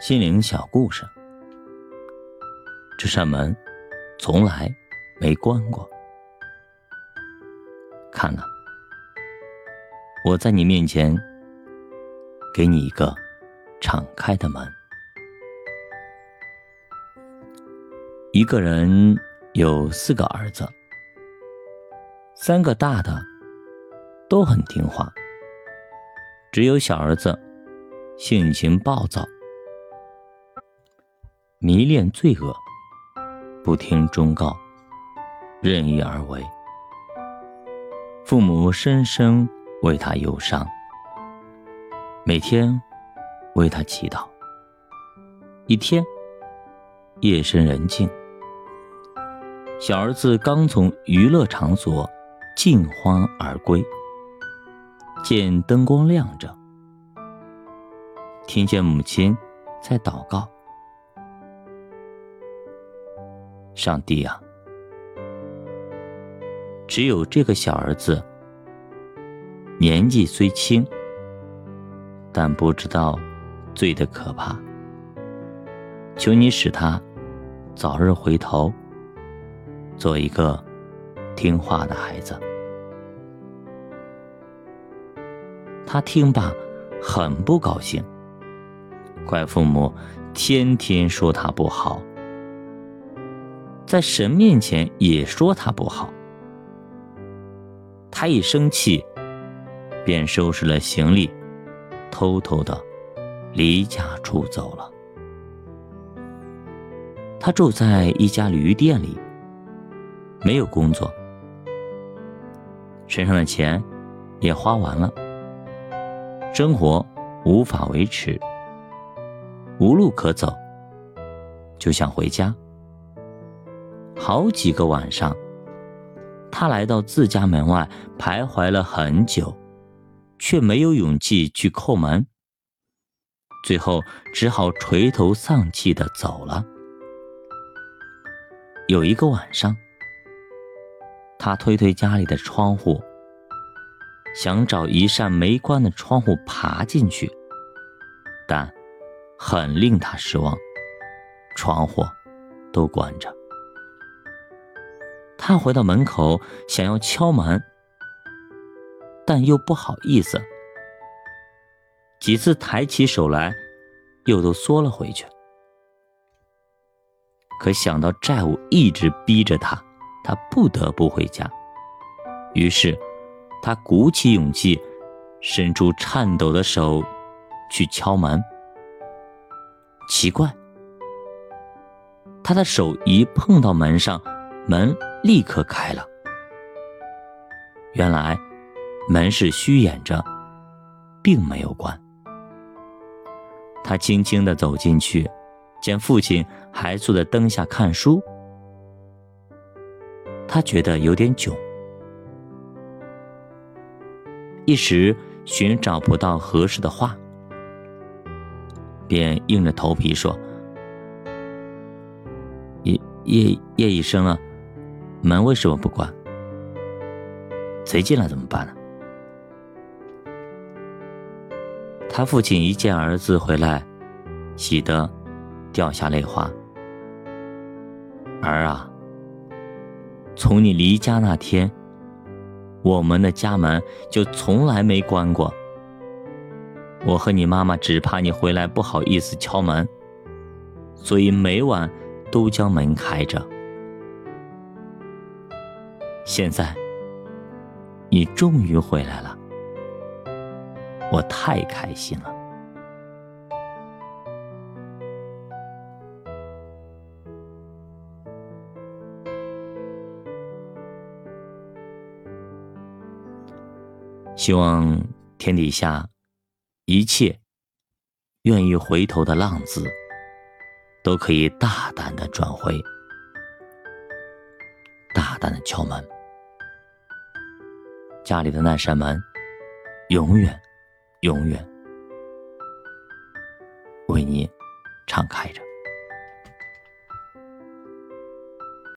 心灵小故事。这扇门从来没关过。看啊，我在你面前给你一个敞开的门。一个人有4个儿子，3个大的都很听话，只有小儿子性情暴躁，迷恋罪恶，不听忠告，任意而为。父母深深为他忧伤，每天为他祈祷。一天夜深人静，小儿子刚从娱乐场所尽欢而归，见灯光亮着，听见母亲在祷告：上帝啊，只有这个小儿子年纪虽轻，但不知道罪的可怕，求你使他早日回头，做一个听话的孩子。他听罢很不高兴，怪父母天天说他不好，在神面前也说他不好。他一生气便收拾了行李，偷偷的离家出走了。他住在一家旅店里，没有工作，身上的钱也花完了，生活无法维持，无路可走，就想回家。好几个晚上，他来到自家门外徘徊了很久，却没有勇气去叩门，最后只好垂头丧气地走了。有一个晚上，他推推家里的窗户，想找一扇没关的窗户爬进去，但很令他失望，窗户都关着。他回到门口想要敲门，但又不好意思，几次抬起手来又都缩了回去。可想到债务一直逼着他，他不得不回家。于是他鼓起勇气，伸出颤抖的手去敲门。奇怪，他的手一碰到门上，门立刻开了。原来门是虚掩着，并没有关。他轻轻地走进去，见父亲还坐在灯下看书，他觉得有点窘，一时寻找不到合适的话，便硬着头皮说：叶已深了，门为什么不关？贼进来怎么办呢？他父亲一见儿子回来，喜得掉下泪花。儿啊，从你离家那天，我们的家门就从来没关过。我和你妈妈只怕你回来不好意思敲门，所以每晚都将门开着。现在你终于回来了，我太开心了。希望天底下一切愿意回头的浪子，都可以大胆地转回，大胆地敲门。家里的那扇门，永远永远为你敞开着。